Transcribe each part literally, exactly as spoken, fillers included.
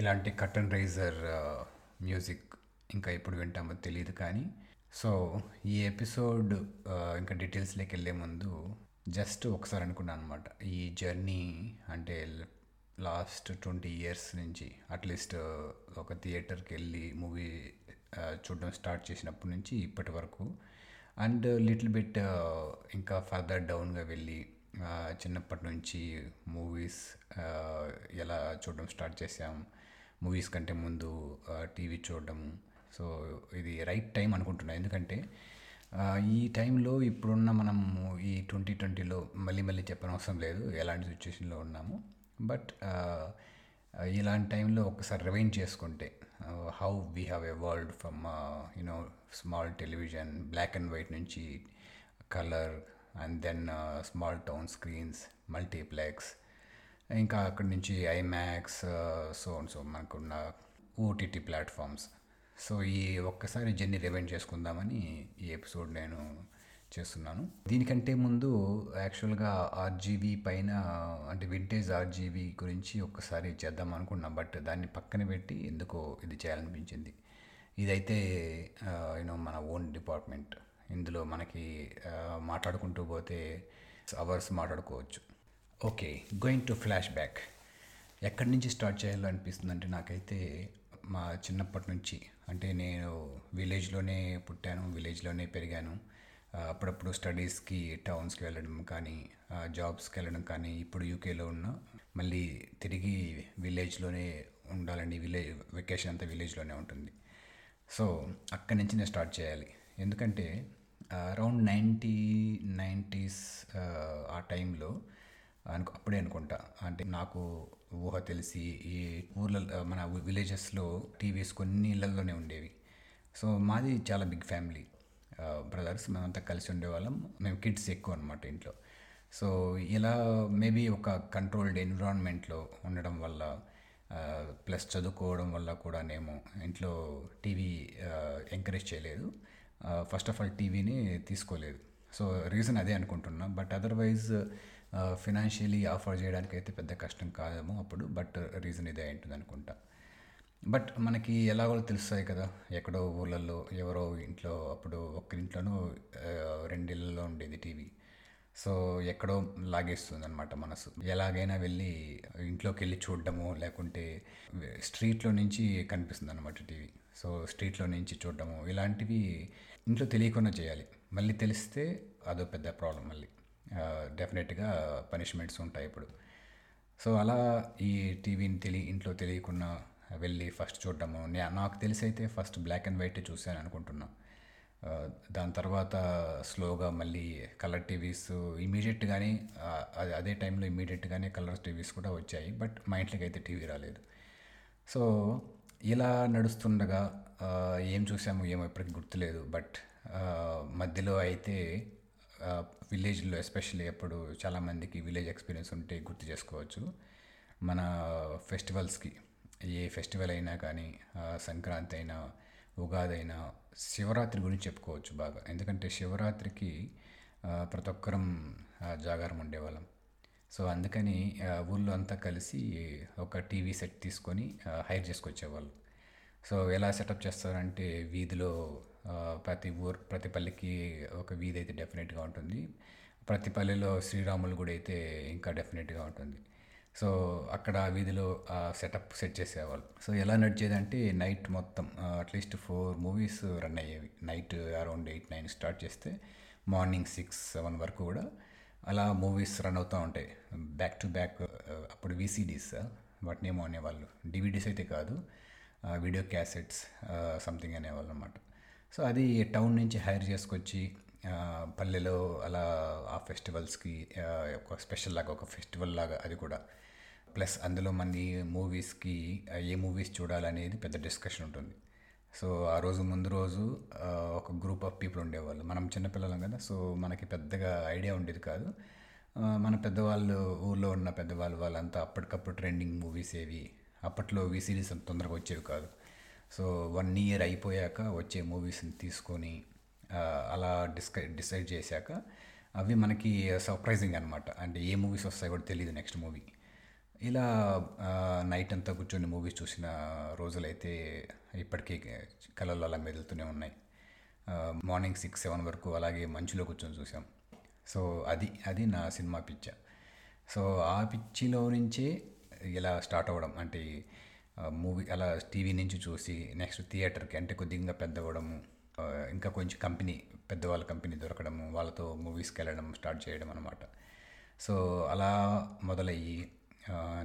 ఇలాంటి cut and raiser music ఇంకా ఎప్పుడు వింటామో తెలియదు కానీ. సో ఈ ఎపిసోడ్ ఇంకా డీటెయిల్స్లోకి వెళ్ళే ముందు జస్ట్ ఒకసారి అనుకున్నాను అనమాట, ఈ జర్నీ అంటే లాస్ట్ ట్వంటీ ఇయర్స్ నుంచి అట్లీస్ట్ ఒక థియేటర్కి వెళ్ళి మూవీ చూడడం స్టార్ట్ చేసినప్పటి నుంచి ఇప్పటి వరకు, అండ్ లిటిల్ బిట్ ఇంకా ఫర్దర్ డౌన్గా వెళ్ళి చిన్నప్పటి నుంచి మూవీస్ ఎలా చూడడం స్టార్ట్ చేసాం, మూవీస్ కంటే ముందు టీవీ చూడడం. సో ఇది రైట్ టైం అనుకుంటున్నాను, ఎందుకంటే ఈ టైంలో ఇప్పుడున్న మనము ఈ ట్వంటీ ట్వంటీలో మళ్ళీ మళ్ళీ చెప్పనవసరం లేదు ఎలాంటి సిచ్యువేషన్లో ఉన్నాము. బట్ ఇలాంటి టైంలో ఒకసారి రివైండ్ చేసుకుంటే how we have evolved from you know small television black and white నుంచి colour, and then small town screens, multiplex, ఇంకా అక్కడి నుంచి ఐమాక్స్, సో సో మనకున్న ఓటీటీ ప్లాట్ఫామ్స్. సో ఈ ఒక్కసారి జర్నీ రివైండ్ చేసుకుందామని ఈ ఎపిసోడ్ నేను చేస్తున్నాను. దీనికంటే ముందు యాక్చువల్గా ఆర్జీబీ పైన అంటే వింటేజ్ ఆర్జీబీ గురించి ఒక్కసారి చేద్దాం అనుకున్నా, బట్ దాన్ని పక్కన పెట్టి ఎందుకో ఇది చేయాలనిపించింది. ఇదైతే యూనో మన ఓన్ డిపార్ట్మెంట్, ఇందులో మనకి మాట్లాడుకుంటూ పోతే అవర్స్ మాట్లాడుకోవచ్చు. Okay, going to flashback. ఎక్కడి నుంచి స్టార్ట్ చేయాలో అనిపిస్తుందంటే నాకైతే మా చిన్నప్పటి నుంచి, అంటే నేను విలేజ్లోనే పుట్టాను, విలేజ్లోనే పెరిగాను. అప్పుడప్పుడు స్టడీస్కి టౌన్స్కి వెళ్ళడం కానీ జాబ్స్కి వెళ్ళడం కానీ, ఇప్పుడు యూకేలో ఉన్న మళ్ళీ తిరిగి విలేజ్లోనే ఉండాలని, విలేజ్ వెకేషన్ అంతా విలేజ్లోనే ఉంటుంది. సో అక్కడి నుంచి నేను స్టార్ట్ చేయాలి, ఎందుకంటే అరౌండ్ నైంటీ నైంటీస్ ఆ టైంలో అనుకు అప్పుడే అనుకుంటా, అంటే నాకు ఊహ తెలిసి ఈ ఊర్లలో మన విలేజెస్లో టీవీస్ కొన్ని ఇళ్ళల్లోనే ఉండేవి. సో మాది చాలా బిగ్ ఫ్యామిలీ, బ్రదర్స్ మేమంతా కలిసి ఉండేవాళ్ళం, మేము కిడ్స్ ఎక్కువ అనమాట ఇంట్లో. సో ఇలా మేబీ ఒక కంట్రోల్డ్ ఎన్విరాన్మెంట్లో ఉండడం వల్ల ప్లస్ చదువుకోవడం వల్ల కూడా నేను ఇంట్లో టీవీ ఎంకరేజ్ చేయలేదు, ఫస్ట్ ఆఫ్ ఆల్ టీవీని తీసుకోలేదు. సో రీజన్ అదే అనుకుంటున్నా, బట్ అదర్వైజ్ ఫినాన్షియలీ ఆఫర్ చేయడానికి అయితే పెద్ద కష్టం కాదేమో అప్పుడు, బట్ రీజన్ ఇదే ఉంటుంది అనుకుంటా. బట్ మనకి ఎలాగో తెలుస్తాయి కదా, ఎక్కడో ఊళ్ళల్లో ఎవరో ఇంట్లో, అప్పుడు ఒక్కరింట్లోనూ రెండిళ్ళలో ఉండేది టీవీ. సో ఎక్కడో లాగేస్తుంది అనమాట మనసు, ఎలాగైనా వెళ్ళి ఇంట్లోకి వెళ్ళి చూడడము, లేకుంటే స్ట్రీట్లో నుంచి కనిపిస్తుంది అనమాట టీవీ. సో స్ట్రీట్లో నుంచి చూడడము ఇలాంటివి ఇంట్లో తెలియకుండా చేయాలి, మళ్ళీ తెలిస్తే అదో పెద్ద ప్రాబ్లం, మళ్ళీ డెఫినెట్గా పనిష్మెంట్స్ ఉంటాయి ఇప్పుడు. సో అలా ఈ టీవీని తెలియ ఇంట్లో తెలియకుండా వెళ్ళి ఫస్ట్ చూడడము, నాకు తెలిసి అయితే ఫస్ట్ బ్లాక్ అండ్ వైట్ చూశాను అనుకుంటున్నాను. దాని తర్వాత స్లోగా మళ్ళీ కలర్ టీవీస్ ఇమీడియట్గానే అదే టైంలో ఇమీడియట్గానే కలర్ టీవీస్ కూడా వచ్చాయి, బట్ మా ఇంట్లోకి అయితే టీవీ రాలేదు. సో ఇలా నడుస్తుండగా ఏం చూసాము ఏమో ఇప్పటికి గుర్తులేదు, బట్ మధ్యలో అయితే విలేజ్లో ఎస్పెషల్లీ అప్పుడు చాలామందికి విలేజ్ ఎక్స్పీరియన్స్ ఉంటే గుర్తు చేసుకోవచ్చు. మన ఫెస్టివల్స్కి, ఏ ఫెస్టివల్ అయినా కానీ, సంక్రాంతి అయినా, ఉగాది అయినా, శివరాత్రి గురించి చెప్పుకోవచ్చు బాగా, ఎందుకంటే శివరాత్రికి ప్రతి ఒక్కరం జాగారం ఉండేవాళ్ళం. సో అందుకని ఊళ్ళో అంతా కలిసి ఒక టీవీ సెట్ తీసుకొని హైర్ చేసుకొచ్చేవాళ్ళు. సో ఎలా సెటప్ చేస్తారంటే, వీధిలో ప్రతి ఊరు ప్రతి పల్లెకి ఒక వీధి అయితే డెఫినెట్గా ఉంటుంది, ప్రతి పల్లెలో శ్రీరాములు గుడి అయితే ఇంకా డెఫినెట్గా ఉంటుంది. సో అక్కడ వీధిలో సెటప్ సెట్ చేసేవాళ్ళు. సో ఎలా నడిచేదంటే నైట్ మొత్తం అట్లీస్ట్ ఫోర్ మూవీస్ రన్ అయ్యేవి, night around eight nine start చేస్తే మార్నింగ్ సిక్స్ సెవెన్ వరకు కూడా అలా మూవీస్ రన్ అవుతూ ఉంటాయి బ్యాక్ టు బ్యాక్. అప్పుడు వీసీడీస్ వాటినేమో అనేవాళ్ళు, డివిడీస్ అయితే కాదు, వీడియో క్యాసెట్స్ సంథింగ్ అనేవాళ్ళు అన్నమాట. సో అది టౌన్ నుంచి హైర్ చేసుకొచ్చి పల్లెలో అలా ఆ ఫెస్టివల్స్కి ఒక స్పెషల్ లాగా, ఒక ఫెస్టివల్ లాగా అది కూడా. ప్లస్ అందులో మంది మూవీస్కి ఏ మూవీస్ చూడాలనేది పెద్ద డిస్కషన్ ఉంటుంది. సో ఆ రోజు ముందు రోజు ఒక గ్రూప్ ఆఫ్ పీపుల్ ఉండేవాళ్ళు, మనం చిన్నపిల్లలం కదా, సో మనకి పెద్దగా ఐడియా ఉండేది కాదు. మన పెద్దవాళ్ళు, ఊళ్ళో ఉన్న పెద్దవాళ్ళు వాళ్ళంతా అప్పటికప్పుడు ట్రెండింగ్ మూవీస్ ఏవి, అప్పట్లో వీసీడీస్ అంత తొందరగా వచ్చేవి కాదు. సో వన్ ఇయర్ అయిపోయాక వచ్చే మూవీస్ని తీసుకొని అలా డిస్క డిసైడ్ చేశాక అవి మనకి సర్ప్రైజింగ్ అనమాట, అంటే ఏ మూవీస్ వస్తాయో కూడా తెలియదు నెక్స్ట్ మూవీ. ఇలా ఆ, నైట్ అంతా కూర్చొని మూవీస్ చూసిన రోజులైతే ఇప్పటికీ కళలు అలా మెదులుతూనే ఉన్నాయి. ఆ, మార్నింగ్ సిక్స్ సెవెన్ వరకు అలాగే మంచులో కూర్చొని చూసాం. సో అది అది నా సినిమా పిచ్చ. సో ఆ పిచ్చిలో నుంచే ఇలా స్టార్ట్ అవ్వడం అంటే మూవీ అలా టీవీ నుంచి చూసి నెక్స్ట్ థియేటర్కి అంటే కొద్దిగా పెద్ద అవ్వడము, ఆ, ఇంకా కొంచెం కంపెనీ పెద్దవాళ్ళ కంపెనీ దొరకడము, వాళ్ళతో మూవీస్కి వెళ్ళడం స్టార్ట్ చేయడం అనమాట. సో అలా మొదలయ్యి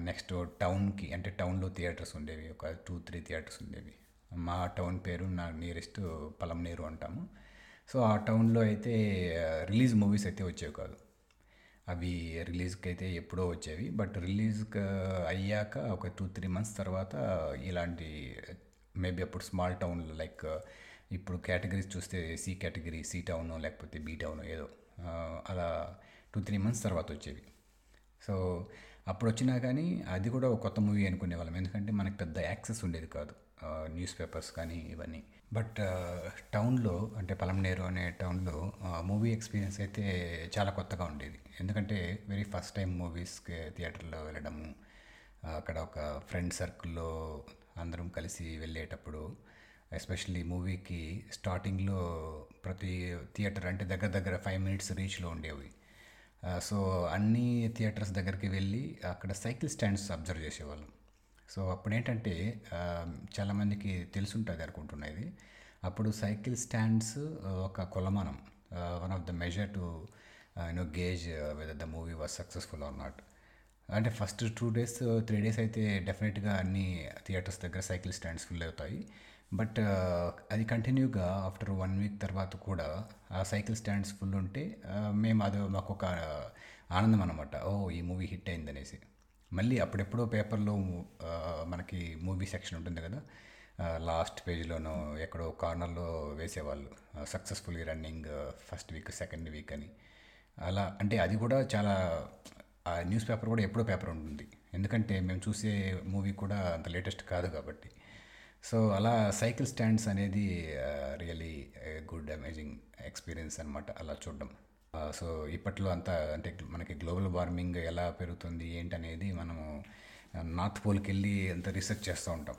నెక్స్ట్ టౌన్కి అంటే టౌన్లో థియేటర్స్ ఉండేవి, ఒక టూ త్రీ థియేటర్స్ ఉండేవి. మా టౌన్ పేరు నా నియరెస్ట్ పలంనేరు అంటాము. సో ఆ టౌన్లో అయితే రిలీజ్ మూవీస్ అయితే వచ్చేవి కాదు, అవి రిలీజ్కి అయితే ఎప్పుడో వచ్చేవి. బట్ రిలీజ్ అయ్యాక ఒక టూ త్రీ మంత్స్ తర్వాత ఇలాంటి మేబీ అప్పుడు స్మాల్ టౌన్ లైక్ ఇప్పుడు కేటగిరీస్ చూస్తే సి కేటగిరీ, సి టౌన్ లేకపోతే బి టౌన్ ఏదో ఆ, అలా టూ త్రీ మంత్స్ తర్వాత వచ్చేవి. సో అప్పుడు వచ్చినా కానీ అది కూడా ఒక కొత్త మూవీ అనుకునేవాళ్ళం, ఎందుకంటే మనకు పెద్ద యాక్సెస్ ఉండేది కాదు న్యూస్ పేపర్స్ కానీ ఇవన్నీ. బట్ టౌన్లో అంటే పలంనేరు అనే టౌన్లో మూవీ ఎక్స్పీరియన్స్ అయితే చాలా కొత్తగా ఉండేది, ఎందుకంటే వెరీ ఫస్ట్ టైం మూవీస్కి థియేటర్లో వెళ్ళడము. ఆ, అక్కడ ఒక ఫ్రెండ్ సర్కిల్లో అందరం కలిసి వెళ్ళేటప్పుడు ఎస్పెషల్లీ మూవీకి స్టార్టింగ్లో ప్రతి థియేటర్ అంటే దగ్గర దగ్గర ఫైవ్ మినిట్స్ రీచ్లో ఉండేవి. ఆ, సో అన్ని థియేటర్స్ దగ్గరికి వెళ్ళి అక్కడ సైకిల్ స్టాండ్స్ అబ్జర్వ్ చేసేవాళ్ళం. సో అప్పుడేంటంటే ఆ, చాలామందికి తెలుసుంటుంది అనుకుంటున్నది, అప్పుడు సైకిల్ స్టాండ్స్ ఒక కొలమానం, one of the measure to you know gauge whether the movie was successful or not. అంటే first two days three days అయితే డెఫినెట్గా అన్ని థియేటర్స్ దగ్గర సైకిల్ స్టాండ్స్ ఫుల్ అవుతాయి. బట్ అది కంటిన్యూగా ఆఫ్టర్ వన్ వీక్ తర్వాత కూడా ఆ సైకిల్ స్టాండ్స్ ఫుల్ ఉంటే ఆ, మేము అది మాకు ఒక ఆనందం అనమాట, ఓ ఈ మూవీ హిట్ అయింది అనేసి. మళ్ళీ అప్పుడెప్పుడో పేపర్లో ఆ, మనకి మూవీ సెక్షన్ ఉంటుంది కదా, లాస్ట్ పేజ్లోనో ఎక్కడో కార్నర్లో వేసేవాళ్ళు successfully running first week second week అని. అలా అంటే అది కూడా చాలా ఆ న్యూస్ పేపర్ కూడా ఎప్పుడో పేపర్ ఉంటుంది, ఎందుకంటే మేము చూసే మూవీ కూడా అంత లేటెస్ట్ కాదు కాబట్టి. సో అలా సైకిల్ స్టాండ్స్ అనేది రియలీ గుడ్ అమేజింగ్ ఎక్స్పీరియన్స్ అనమాట అలా చూడడం. సో ఇప్పట్లో అంతా అంటే మనకి గ్లోబల్ వార్మింగ్ ఎలా పెరుగుతుంది ఏంటనేది మనము నార్త్ పోల్కి వెళ్ళి అంత రీసెర్చ్ చేస్తూ ఉంటాం.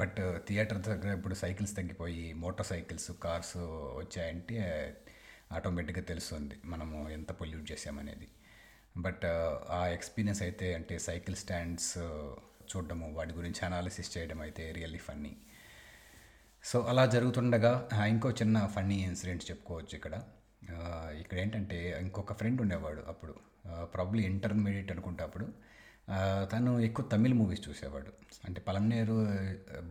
బట్ థియేటర్ దగ్గర ఇప్పుడు సైకిల్స్ తగ్గిపోయి మోటార్ సైకిల్స్ కార్స్ వచ్చాయంటే ఆటోమేటిక్గా తెలుస్తుంది మనము ఎంత పొల్యూట్ చేసామనేది. బట్ ఆ ఎక్స్పీరియన్స్ అయితే అంటే సైకిల్ స్టాండ్స్ చూడడము, వాటి గురించి అనాలిసిస్ చేయడం అయితే రియల్లీ ఫన్నీ. సో అలా జరుగుతుండగా ఆ, ఇంకో చిన్న ఫన్నీ ఇన్సిడెంట్ చెప్పుకోవచ్చు ఇక్కడ. ఆ, ఇక్కడ ఏంటంటే ఇంకొక ఫ్రెండ్ ఉండేవాడు అప్పుడు ప్రాబ్లీ ఇంటర్మీడియట్ అనుకుంటా అప్పుడు. ఆ, తను ఎక్కువ తమిళ మూవీస్ చూసేవాడు, అంటే పలంనేరు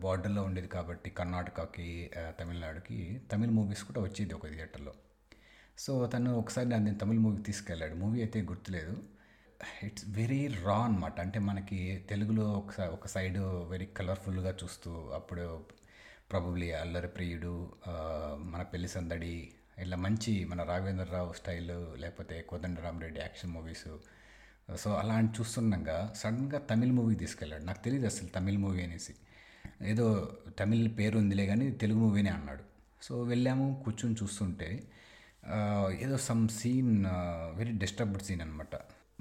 బార్డర్లో ఉండేది కాబట్టి కర్ణాటకకి ఆ, తమిళనాడుకి తమిళ మూవీస్ కూడా వచ్చేది ఒక థియేటర్లో. సో తను ఒకసారి నన్ను నేను తమిళ మూవీకి తీసుకెళ్ళాడు, మూవీ అయితే గుర్తులేదు, ఇట్స్ వెరీ రా అనమాట. అంటే మనకి తెలుగులో ఒక సై- ఒక సైడ్ వెరీ కలర్ఫుల్గా చూస్తూ అప్పుడు ప్రాబబ్లీ అల్లరి ప్రియుడు, ఆ, మన పెళ్లి సందడి ఇలా మంచి మన రాఘవేంద్రరావు స్టైల్ లేకపోతే కోదండరామరెడ్డి యాక్షన్ మూవీస్. సో అలాంటి చూస్తుండగా సడన్గా తమిళ మూవీకి తీసుకెళ్ళాడు, నాకు తెలియదు అసలు తమిళ మూవీ అనేసి, ఏదో తమిళ్ పేరు ఉందిలే కానీ తెలుగు మూవీనే అన్నాడు. సో వెళ్ళాము, కూర్చొని చూస్తుంటే ఆ, ఏదో some scene very disturbed scene అనమాట.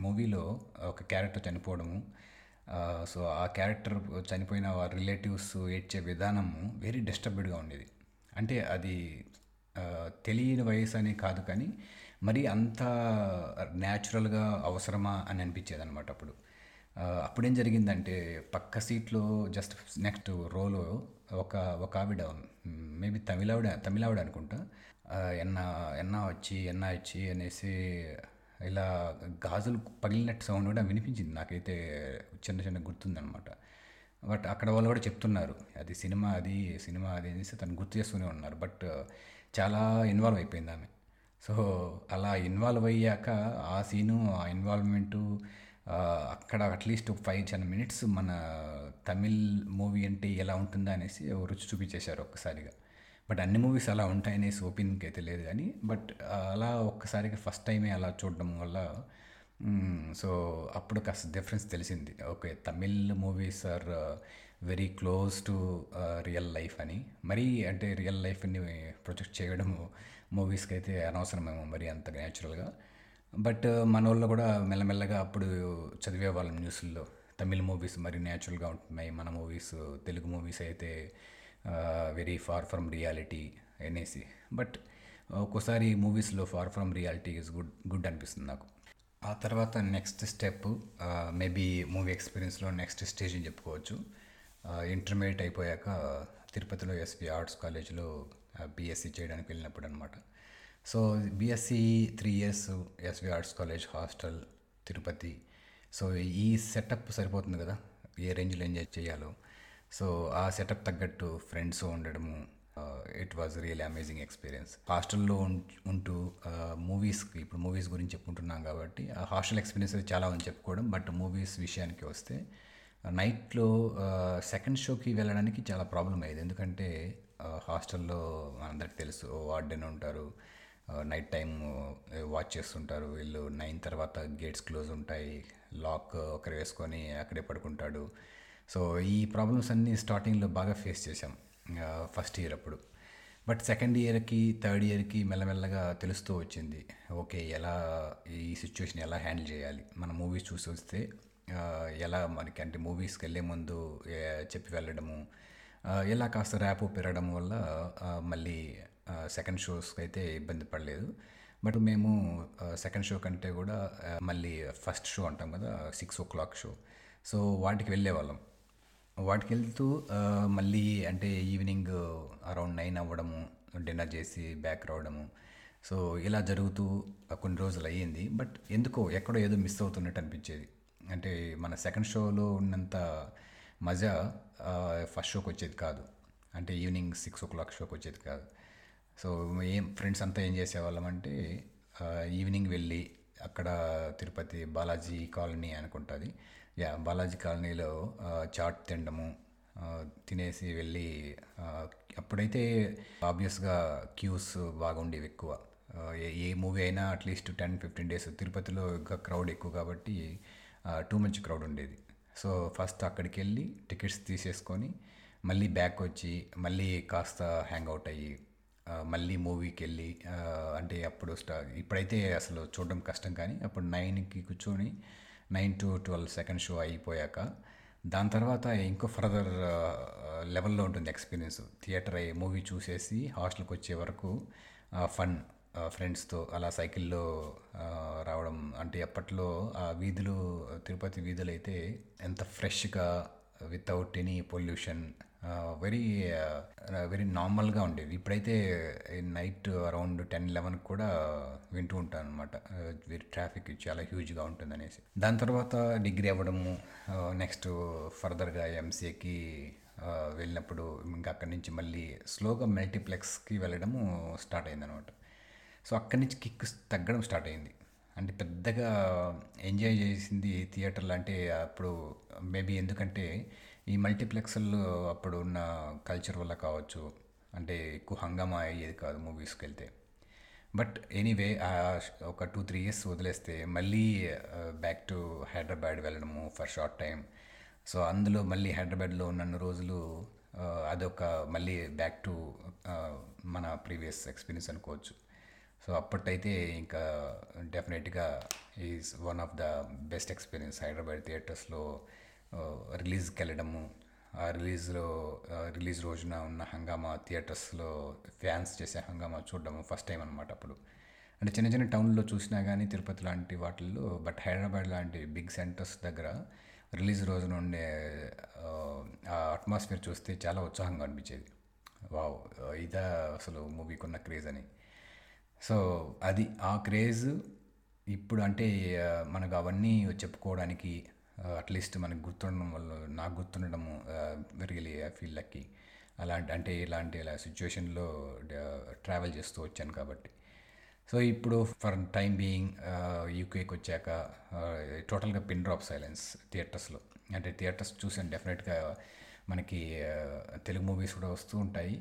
మూవీలో ఒక క్యారెక్టర్ చనిపోవడము, ఆ, సో ఆ క్యారెక్టర్ చనిపోయిన వారి రిలేటివ్స్ ఏడ్చే విధానము వెరీ డిస్టర్బ్డ్గా ఉండేది. అంటే అది ఆ, తెలియని వయసు అనే కాదు కానీ మరి అంత న్యాచురల్గా అవసరమా అని అనిపించేది అనమాట అప్పుడు. ఆ, అప్పుడేం జరిగిందంటే పక్క సీట్లో జస్ట్ నెక్స్ట్ రోలో ఒక ఒక ఆవిడ, మేబీ తమిళావిడ తమిళావిడ అనుకుంటా, ఆ, ఎన్న ఎన్న వచ్చి ఎన్న వచ్చి అనేసి ఇలా గాజులు పగిలినట్టు సౌండ్ కూడా వినిపించింది నాకైతే, చిన్న చిన్న గుర్తుందనమాట. బట్ అక్కడ వాళ్ళు కూడా చెప్తున్నారు అది సినిమా అది సినిమా అది అనేసి తను గుర్తు చేస్తూనే ఉన్నారు. బట్ చాలా ఇన్వాల్వ్ అయిపోయింది ఆమె. సో అలా ఇన్వాల్వ్ అయ్యాక ఆ సీను ఆ ఇన్వాల్వ్మెంటు అక్కడ అట్లీస్ట్ ఫైవ్ టెన్ మినిట్స్ మన తమిళ్ మూవీ అంటే ఎలా ఉంటుందా అనేసి రుచి చూపించేశారు ఒక్కసారిగా. బట్ అన్ని మూవీస్ అలా ఉంటాయనేసి ఓపెనింగ్కి అయితే లేదు కానీ బట్ అలా ఒక్కసారిగా ఫస్ట్ టైమే అలా చూడడం వల్ల మ్మ్, సో అప్పుడు కాస్త డిఫరెన్స్ తెలిసింది. Okay Tamil movies are very close to real life అని, మరీ అంటే రియల్ లైఫ్ని ప్రొజెక్ట్ చేయడం మూవీస్కి అయితే అనవసరమేమో మరి అంత న్యాచురల్గా. బట్ మన వాళ్ళు కూడా మెల్లమెల్లగా అప్పుడు చదివే వాళ్ళం న్యూస్ల్లో తమిళ్ మూవీస్ మరి న్యాచురల్గా ఉంటున్నాయి. మన మూవీస్ తెలుగు మూవీస్ అయితే వెరీ ఫార్ ఫ్రమ్ రియాలిటీ అనేసి, బట్ ఒక్కోసారి మూవీస్లో far from reality is good good అనిపిస్తుంది నాకు. ఆ తర్వాత నెక్స్ట్ స్టెప్ మేబీ మూవీ ఎక్స్పీరియన్స్లో నెక్స్ట్ స్టేజ్ అని చెప్పుకోవచ్చు. ఇంటర్మీడియట్ అయిపోయాక తిరుపతిలో ఎస్వి ఆర్ట్స్ కాలేజ్లో బీఎస్సీ చేయడానికి వెళ్ళినప్పుడు అనమాట. So BSc three years SV arts college, hostel, Tirupati. So ఈ సెటప్ సరిపోతుంది కదా ఏ రేంజ్లో ఎంజాయ్ చేయాలో. సో ఆ సెటప్ తగ్గట్టు ఫ్రెండ్స్ ఉండడము, it was real amazing experience. హాస్టల్లో ఉంటూ మూవీస్కి, ఇప్పుడు మూవీస్ గురించి చెప్పుకుంటున్నాం కాబట్టి ఆ హాస్టల్ ఎక్స్పీరియన్స్ అయితే చాలా ఉంది చెప్పుకోవడం, బట్ మూవీస్ విషయానికి వస్తే నైట్లో సెకండ్ షోకి వెళ్ళడానికి చాలా ప్రాబ్లం అయ్యేది. ఎందుకంటే హాస్టల్లో మనందరికి తెలుసు వార్డెన్ ఉంటారు, నైట్ టైం వాచ్ చేస్తుంటారు వీళ్ళు. నైన్ తర్వాత గేట్స్ క్లోజ్ ఉంటాయి, లాక్ ఒకరు వేసుకొని అక్కడే పడుకుంటాడు. సో ఈ ప్రాబ్లమ్స్ అన్నీ స్టార్టింగ్లో బాగా ఫేస్ చేశాం ఫస్ట్ ఇయర్ అప్పుడు. బట్ సెకండ్ ఇయర్కి థర్డ్ ఇయర్కి మెల్లమెల్లగా తెలుస్తూ వచ్చింది, ఓకే ఎలా ఈ సిచ్యువేషన్ ఎలా హ్యాండిల్ చేయాలి. మన మూవీస్ చూసి వస్తే ఎలా మనకి, అంటే మూవీస్కి వెళ్ళే ముందు చెప్పి వెళ్ళడము, ఎలా కాస్త ర్యాప్ పెరగడం వల్ల మళ్ళీ సెకండ్ షోస్కి అయితే ఇబ్బంది పడలేదు. బట్ మేము సెకండ్ షో కంటే కూడా మళ్ళీ ఫస్ట్ షో అంటాం కదా, six o'clock show, so వాటికి వెళ్ళేవాళ్ళం. వాటికి వెళ్తూ మళ్ళీ అంటే ఈవినింగ్ అరౌండ్ నైన్ అవ్వడము, డిన్నర్ చేసి బ్యాక్ రావడము. సో ఇలా జరుగుతూ కొన్ని రోజులు అయ్యింది. బట్ ఎందుకో ఎక్కడో ఏదో మిస్ అవుతున్నట్టు అనిపించేది. అంటే మన సెకండ్ షోలో ఉన్నంత మజా ఫస్ట్ షోకి వచ్చేది కాదు, అంటే ఈవినింగ్ సిక్స్ ఓ క్లాక్ షోకి వచ్చేది కాదు. సో ఏం ఫ్రెండ్స్ అంతా ఏం చేసేవాళ్ళం అంటే ఈవినింగ్ వెళ్ళి అక్కడ తిరుపతి బాలాజీ కాలనీ అనుకుంటుంది, యా బాలాజీ కాలనీలో చాట్ తినడము, తినేసి వెళ్ళి, అప్పుడైతే ఆబ్వియస్గా క్యూస్ బాగుండేవి ఎక్కువ. ఏ మూవీ అయినా అట్లీస్ట్ టెన్ ఫిఫ్టీన్ డేస్ తిరుపతిలో ఇంకా క్రౌడ్ ఎక్కువ కాబట్టి టూ మచ్ క్రౌడ్ ఉండేది. సో ఫస్ట్ అక్కడికి వెళ్ళి టికెట్స్ తీసేసుకొని మళ్ళీ బ్యాక్ వచ్చి మళ్ళీ కాస్త హ్యాంగ్ అవుట్ అయ్యి మళ్ళీ మూవీకి వెళ్ళి, అంటే అప్పుడు స్టా ఇప్పుడైతే అసలు చూడడం కష్టం, కానీ అప్పుడు నైన్కి కూర్చొని nine to twelve second show అయిపోయాక దాని తర్వాత ఇంకో ఫర్దర్ లెవెల్లో ఉంటుంది ఎక్స్పీరియన్స్. థియేటర్ అయ్యి మూవీ చూసేసి హాస్టల్కి వచ్చే వరకు ఫన్ ఫ్రెండ్స్తో అలా సైకిల్లో రావడం. అంటే అప్పట్లో ఆ వీధులు, తిరుపతి వీధులు అయితే ఎంత ఫ్రెష్గా without any pollution, very very నార్మల్గా ఉండేవి. ఇప్పుడైతే నైట్ అరౌండ్ టెన్ లెవెన్ కూడా వింటూ ఉంటాను అనమాట, ట్రాఫిక్ చాలా హ్యూజ్గా ఉంటుంది అనేసి. దాని తర్వాత డిగ్రీ అవ్వడము, నెక్స్ట్ ఫర్దర్గా ఎంసీఏకి వెళ్ళినప్పుడు ఇంకా అక్కడి నుంచి మళ్ళీ స్లోగా మల్టీప్లెక్స్కి వెళ్ళడము స్టార్ట్ అయింది అనమాట. సో అక్కడి నుంచి కిక్ తగ్గడం స్టార్ట్ అయింది. అంటే పెద్దగా ఎంజాయ్ చేసింది థియేటర్లు అంటే అప్పుడు మేబీ, ఎందుకంటే ఈ మల్టీప్లెక్స్లో అప్పుడు ఉన్న కల్చర్ వల్ల కావచ్చు, అంటే ఎక్కువ హంగామా అయ్యేది కాదు మూవీస్కి వెళ్తే. బట్ ఎనీవే ఒక టూ త్రీ ఇయర్స్ వదిలేస్తే మళ్ళీ బ్యాక్ టు హైదరాబాద్ వెళ్ళడము ఫర్ షార్ట్ టైం. సో అందులో మళ్ళీ హైదరాబాద్లో ఉన్న రోజులు అదొక మళ్ళీ బ్యాక్ టు మన ప్రీవియస్ ఎక్స్పీరియన్స్ అనుకోవచ్చు. సో అప్పటికైతే ఇంకా డెఫినెట్గా is one of the best experience. Hyderabad థియేటర్స్లో రిలీజ్కి వెళ్ళడము, ఆ రిలీజ్లో రిలీజ్ రోజున ఉన్న హంగామా, థియేటర్స్లో ఫ్యాన్స్ చేసే హంగామా చూడడము ఫస్ట్ టైం అనమాట అప్పుడు. అంటే చిన్న చిన్న టౌన్లో చూసినా కానీ తిరుపతి లాంటి వాటిల్లో, బట్ హైదరాబాద్ లాంటి బిగ్ సెంటర్స్ దగ్గర రిలీజ్ రోజున ఉండే ఆ అట్మాస్ఫియర్ చూస్తే చాలా ఉత్సాహంగా అనిపించేది, వావ్ ఇదా అసలు మూవీకి ఉన్న క్రేజ్ అని. సో అది ఆ క్రేజ్ ఇప్పుడు అంటే మనకు అవన్నీ చెప్పుకోవడానికి అట్లీస్ట్ మనకు గుర్తుండడం వల్ల, నాకు గుర్తుండడము రియలీ ఐ ఫీల్ లక్కీ. అలాంటి అంటే ఇలాంటి ఇలా సిచ్యువేషన్లో ట్రావెల్ చేస్తూ వచ్చాను కాబట్టి. సో ఇప్పుడు ఫర్ టైమ్ బీయింగ్ యూకేకి వచ్చాక టోటల్గా పిన్ డ్రాప్ సైలెన్స్ థియేటర్స్లో. అంటే థియేటర్స్ చూసాను, డెఫినెట్గా మనకి తెలుగు మూవీస్ కూడా వస్తూ ఉంటాయి,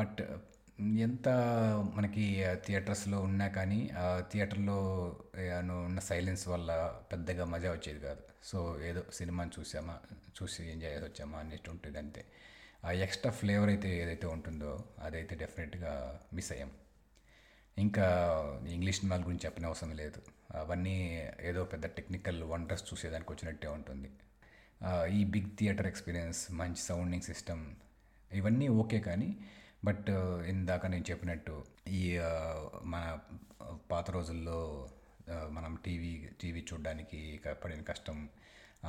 బట్ ఎంత మనకి థియేటర్స్లో ఉన్నా కానీ థియేటర్లో ఉన్న సైలెన్స్ వల్ల పెద్దగా మజా వచ్చేది కాదు. సో ఏదో సినిమాని చూసామా, చూసి ఎంజాయ్ చేసి వచ్చామా అనేసి ఉంటుంది అంతే. ఆ ఎక్స్ట్రా ఫ్లేవర్ అయితే ఏదైతే ఉంటుందో అదైతే డెఫినెట్గా మిస్ అయ్యాం. ఇంకా ఇంగ్లీష్ సినిమాల గురించి చెప్పిన అవసరం లేదు, అవన్నీ ఏదో పెద్ద టెక్నికల్ వండర్స్ చూసేదానికి వచ్చినట్టే ఉంటుంది. ఈ బిగ్ థియేటర్ ఎక్స్పీరియన్స్, మంచి సౌండింగ్ సిస్టమ్ ఇవన్నీ ఓకే, కానీ బట్ ఇందాక నేను చెప్పినట్టు ఈ మన పాత రోజుల్లో మనం టీవీ టీవీ చూడడానికి పడిన కష్టం,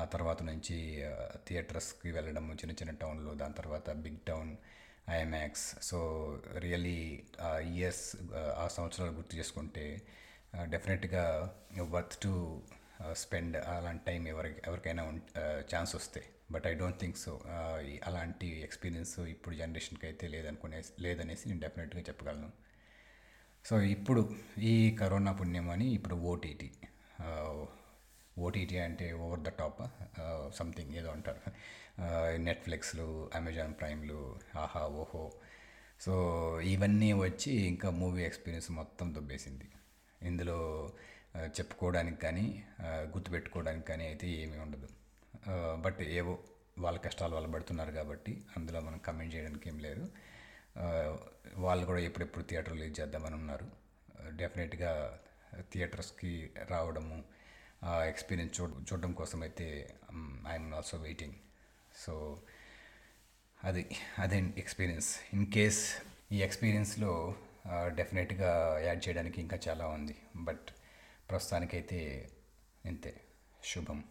ఆ తర్వాత నుంచి థియేటర్స్కి వెళ్ళడం చిన్న చిన్న టౌన్లో, దాని తర్వాత big town, IMAX. So really years ఆ సంవత్సరాలు గుర్తు చేసుకుంటే డెఫినెట్గా వర్త్ టు స్పెండ్ అలాంటి టైం ఎవరికి ఎవరికైనా ఛాన్స్ వస్తే. But I don't think so అలాంటి ఎక్స్పీరియన్స్ ఇప్పుడు జనరేషన్కి అయితే లేదనుకునే లేదనేసి నేను డెఫినెట్గా చెప్పగలను. సో ఇప్పుడు ఈ కరోనా పుణ్యం అని ఇప్పుడు ఓటీటీ ఓటీటీ అంటే ఓవర్ ద టాప్ సంథింగ్ ఏదో అంటారు, నెట్ఫ్లిక్స్లు, అమెజాన్ ప్రైమ్లు, ఆహా, ఓహో, సో ఇవన్నీ వచ్చి ఇంకా మూవీ ఎక్స్పీరియన్స్ మొత్తం దొబ్బేసింది. ఇందులో చెప్పుకోవడానికి కానీ గుర్తుపెట్టుకోవడానికి కానీ అయితే ఏమీ ఉండదు. బట్ ఏవో వాళ్ళ కష్టాలు వాళ్ళు పడుతున్నారు కాబట్టి అందులో మనం కమెంట్ చేయడానికి ఏం లేదు. వాళ్ళు కూడా ఎప్పుడెప్పుడు థియేటర్ రిలీజ్ చేద్దామని ఉన్నారు. డెఫినెట్గా థియేటర్స్కి రావడము, ఎక్స్పీరియన్స్ చూ చూడడం కోసం అయితే ఐఎమ్ ఆల్సో వెయిటింగ్. సో అది అదే ఎక్స్పీరియన్స్. ఇన్ కేస్ ఈ ఎక్స్పీరియన్స్లో డెఫినెట్గా యాడ్ చేయడానికి ఇంకా చాలా ఉంది. బట్ ప్రస్తుతానికైతే ఇంతే. శుభం.